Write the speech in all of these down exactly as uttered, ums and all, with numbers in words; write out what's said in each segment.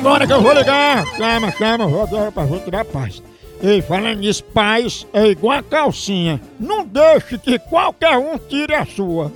agora que eu vou ligar. Calma, calma, vou, vou tirar a paz. Ei, falando nisso, paz é igual a calcinha. Não deixe que qualquer um tire a sua.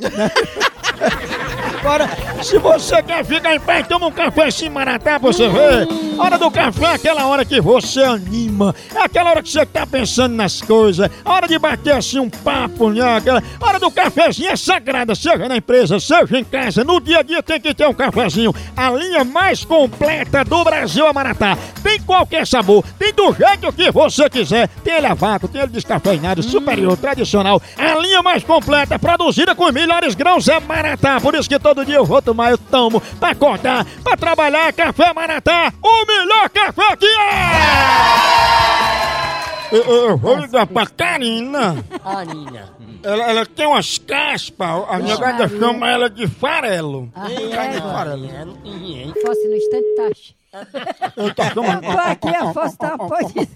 Agora, se você quer ficar em paz, toma um café assim, Maratá, você vê. Hora do café é aquela hora que você anima. É aquela hora que você tá pensando nas coisas. Hora de bater assim um papo, né? Aquela hora do cafezinho é sagrada. Seja na empresa, seja em casa. No dia a dia tem que ter um cafezinho. A linha mais completa do Brasil é Maratá. Tem qualquer sabor. Tem do jeito que você quiser. Tem ele a vácuo, tem ele descafeinado, superior, tradicional. A linha mais completa, produzida com melhores grãos é Maratá. Por isso que todo dia eu vou tomar, eu tomo, pra acordar, pra trabalhar, café Maratá, o melhor café que é! Eu, eu vou ligar pra Karina. Karina. Ela, ela tem umas caspas, a minha gata chama ela de farelo. Ah, é, é, farelo. Fosse no instante, taxa. Eu tô aqui, a fosse tá, pode dizer.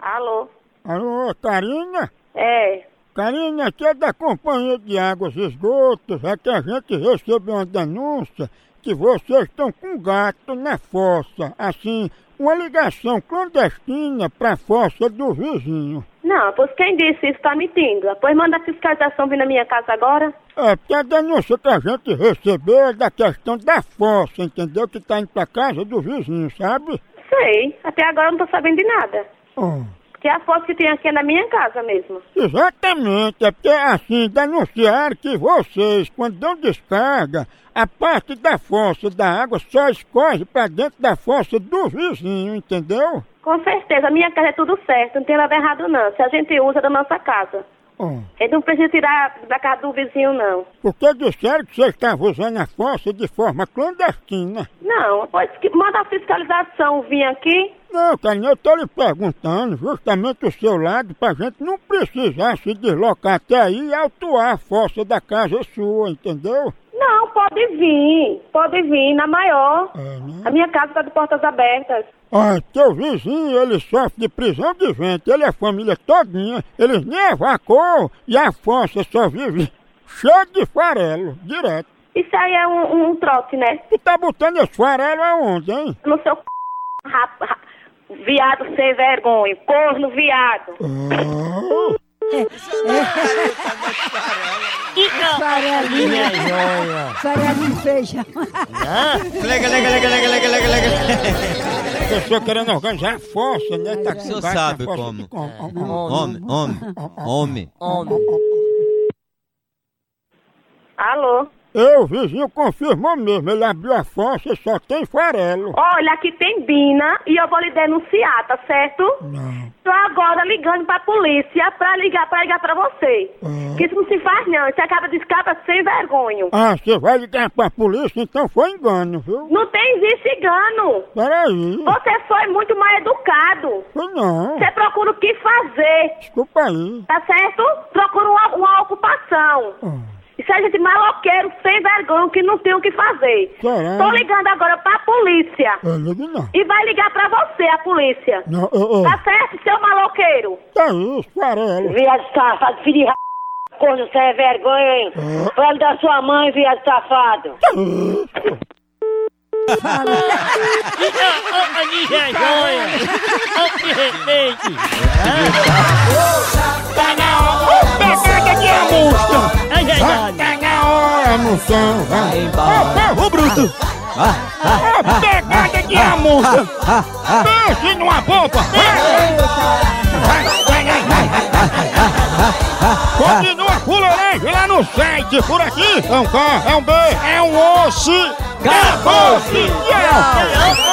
Alô? Alô, Karina? É. Karina, aqui é da Companhia de Águas e Esgotos, é que a gente recebeu uma denúncia que vocês estão com gato na fossa, assim, uma ligação clandestina pra fossa do vizinho. Não, pois quem disse isso tá mentindo. Pois manda a fiscalização vir na minha casa agora. É, porque a denúncia que a gente recebeu é da questão da fossa, entendeu? Que tá indo pra casa do vizinho, sabe? Sei, até agora eu não tô sabendo de nada. Oh. Que a foto que tem aqui é na minha casa mesmo. Exatamente, é porque assim, denunciaram que vocês, quando dão descarga, a parte da fossa da água só escorre pra dentro da fossa do vizinho, entendeu? Com certeza, a minha casa é tudo certo, não tem nada errado não, se a gente usa da nossa casa. Oh. Ele não precisa tirar da casa do vizinho não. Porque disseram que você estava usando a fossa de forma clandestina. Não, pois que manda a fiscalização vir aqui. Não, Karina, eu tô lhe perguntando justamente o seu lado pra gente não precisar se deslocar até aí e autuar a fossa da casa sua, entendeu? Não, pode vir, pode vir, na maior. É, né? A minha casa tá de portas abertas. Ah, teu vizinho, ele sofre de prisão de vento, ele é a família todinha, eles nem evacuam e a fossa só vive cheia de farelo, direto. Isso aí é um, um, um trote, né? Tu tá botando esse farelo aonde, hein? No seu c... Rap, rap. Viado sem vergonha, corno viado. Oh. Farelinha, joia. Farelinha feijão. Lega, lega, lega, lega, lega, lega, lega. Eu estou querendo organizar a força, né? Tá, o senhor sabe como. Homem, homem, homem. Homem. Alô? Eu, o vizinho confirmou mesmo, ele abriu a fossa e só tem farelo. Olha, aqui tem bina e eu vou lhe denunciar, tá certo? Não. Tô agora ligando pra polícia pra ligar pra, ligar pra você. Ah. Que isso não se faz não, você acaba de escapar sem vergonha. Ah, você vai ligar pra polícia, então foi engano, viu? Não tem vice engano. Peraí. Você foi muito mal educado. Foi não. Você procura o que fazer. Desculpa aí. Tá certo? Procura uma, uma ocupação. Ah. Isso é gente maloqueiro, sem vergonha, que não tem o que fazer. Caramba. Tô ligando agora pra polícia. Eu ligo não. E vai ligar pra você, a polícia. Não, eu, eu. Tá certo, seu maloqueiro? Tá isso, farelo. Viado safado, filho de r***, corno sem vergonha, hein? Ah. Fala da sua mãe, viado safado. Tá isso. Fala. Tá na hora. Tá na hora, moção, vai embora. Ô, bruto! Ô, pegada de amor! Pense numa bomba! Continua fuleiragem lá no site, por aqui! É um K, é um B, é um osso! Acabou-se!